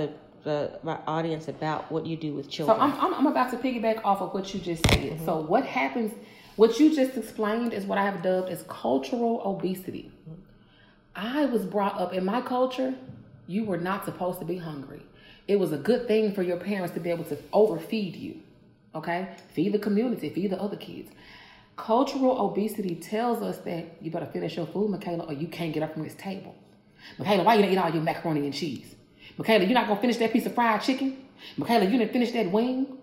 my audience about what you do with children. So I'm about to piggyback off of what you just said. Mm-hmm. So what happens? What you just explained is what I have dubbed as cultural obesity. I was brought up in my culture, you were not supposed to be hungry. It was a good thing for your parents to be able to overfeed you, okay? Feed the community, feed the other kids. Cultural obesity tells us that you better finish your food, Michaela, or you can't get up from this table. Michaela, why you didn't eat all your macaroni and cheese? Michaela, you're not gonna finish that piece of fried chicken? Michaela, you didn't finish that wing?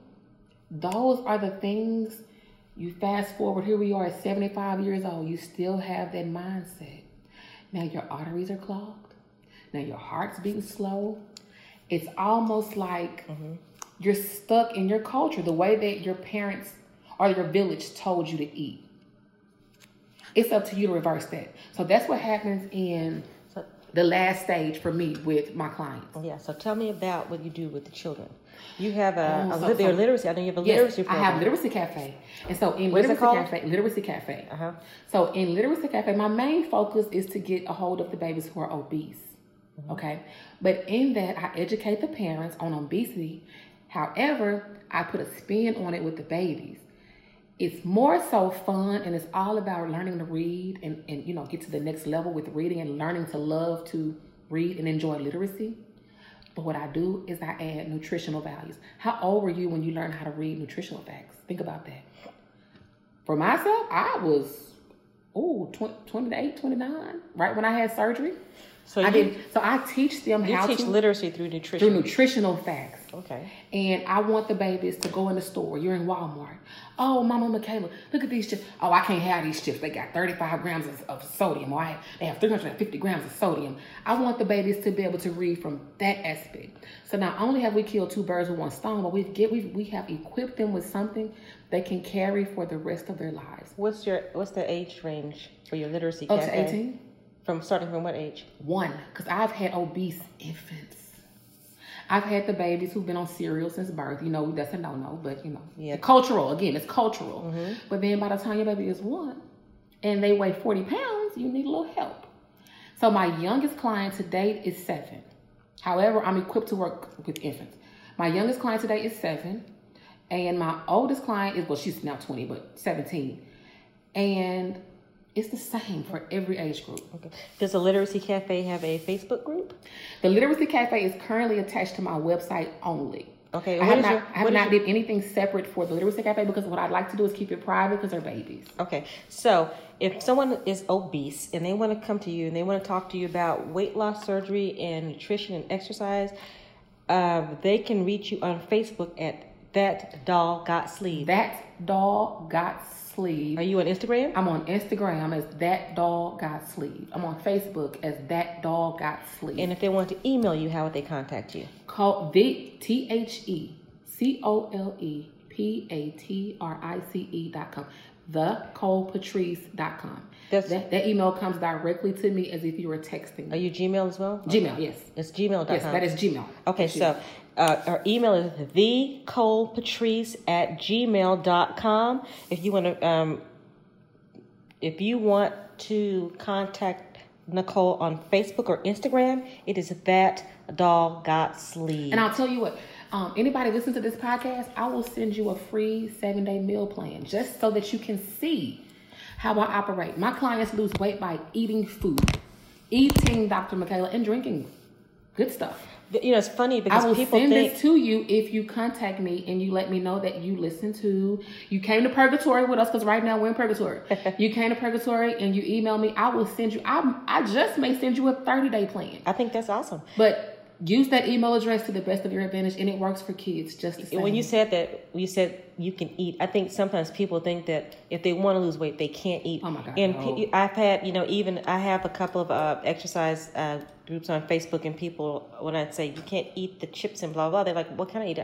Those are the things. You fast forward, here we are at 75 years old. You still have that mindset. Now your arteries are clogged. Now your heart's beating slow. It's almost like you're stuck in your culture, the way that your parents or your village told you to eat. It's up to you to reverse that. So that's what happens in the last stage for me with my clients. Yeah, so tell me about what you do with the children. You have their literacy. I know you have a literacy program. I have Literacy Cafe. And so in Literacy Cafe. Uh-huh. So in Literacy Cafe, my main focus is to get a hold of the babies who are obese. Mm-hmm. Okay? But in that, I educate the parents on obesity. However, I put a spin on it with the babies. It's more so fun, and it's all about learning to read and get to the next level with reading and learning to love to read and enjoy literacy. But what I do is I add nutritional values. How old were you when you learned how to read nutritional facts? Think about that. For myself, I was 28, 29, right when I had surgery. So I teach them how to... You teach literacy through nutrition. Through nutritional facts. Okay. And I want the babies to go in the store. You're in Walmart. Oh, Mama Michaela, look at these chips. Oh, I can't have these chips. They got 35 grams of sodium. Or they have 350 grams of sodium. I want the babies to be able to read from that aspect. So not only have we killed two birds with one stone, but we have equipped them with something they can carry for the rest of their lives. What's the age range for your literacy campaign? Up to 18. Starting from what age? 1, because I've had obese infants. I've had the babies who've been on cereal since birth. That's a no-no, but cultural. Again, it's cultural. Mm-hmm. But then by the time your baby is 1 and they weigh 40 pounds, you need a little help. So my youngest client to date is 7. However, I'm equipped to work with infants. My youngest client today is 7. And my oldest client is, well, she's now 20, but 17. And it's the same for every age group. Okay. Does the Literacy Cafe have a Facebook group? The Literacy Cafe is currently attached to my website only. Okay. I have not did anything separate for the Literacy Cafe because what I'd like to do is keep it private because they're babies. Okay. So if someone is obese and they want to come to you and they want to talk to you about weight loss surgery and nutrition and exercise, they can reach you on Facebook at That Doll Got Sleeve. That Doll Got Sleeve. Are you on Instagram? I'm on Instagram as That Doll Got Sleeve. I'm on Facebook as That Doll Got Sleeve. And if they want to email you, how would they contact you? Call the TheColePatrice.com. TheColePatrice.com. That email comes directly to me as if you were texting. Are you Gmail as well? Gmail, yes. It's gmail.com. Yes, that is Gmail. Okay, so our email is thecolepatrice@gmail.com. If you want to contact Nicole on Facebook or Instagram, it is That Doll Got Sleeve. And I'll tell you what. Anybody listen to this podcast, I will send you a free 7-day meal plan just so that you can see how I operate. My clients lose weight by eating food, eating Dr. Michaela, and drinking good stuff. You know, it's funny because I will send this to you if you contact me and you let me know that you listened to, you came to Purgatory with us because right now we're in Purgatory. You came to Purgatory and you email me. I will send you, I just may send you a 30-day plan. I think that's awesome. But use that email address to the best of your advantage, and it works for kids just the same. When you said that, you said you can eat. I think sometimes people think that if they want to lose weight, they can't eat. Oh, my God. And no. I've had, you know, even I have a couple of exercise groups on Facebook, and people, when I say you can't eat the chips and blah, blah, they're like, what can I eat?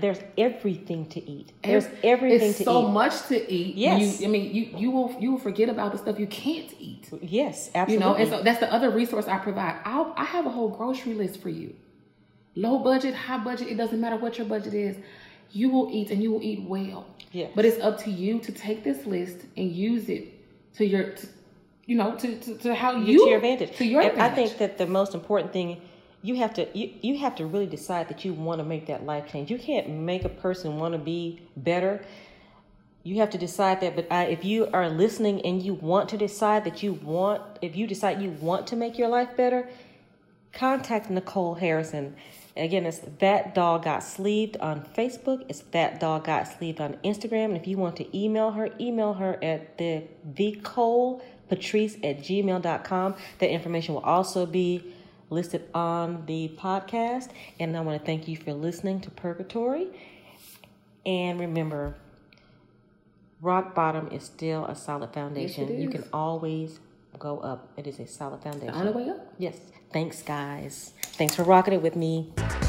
There's everything to eat. There's everything to eat. There's so much to eat. Yes. You will forget about the stuff you can't eat. Yes, absolutely. You know, and so that's the other resource I provide. I have a whole grocery list for you. Low budget, high budget, it doesn't matter what your budget is. You will eat and you will eat well. Yes. But it's up to you to take this list and use it to your, to your advantage. To your advantage. I think that the most important thing, you have to really decide that you want to make that life change. You can't make a person want to be better. You have to decide that. But if you are listening and you want to decide that you want to make your life better, contact Nicole Harrison. And again, it's That Doll Got Sleeved on Facebook. It's That Doll Got Sleeved on Instagram. And if you want to email her at thecolepatrice@gmail.com. That information will also be listed on the podcast. And I want to thank you for listening to Purgatory. And remember, rock bottom is still a solid foundation. Yes, you can always go up. It is a solid foundation. On the way up? Yes. Thanks, guys. Thanks for rocking it with me.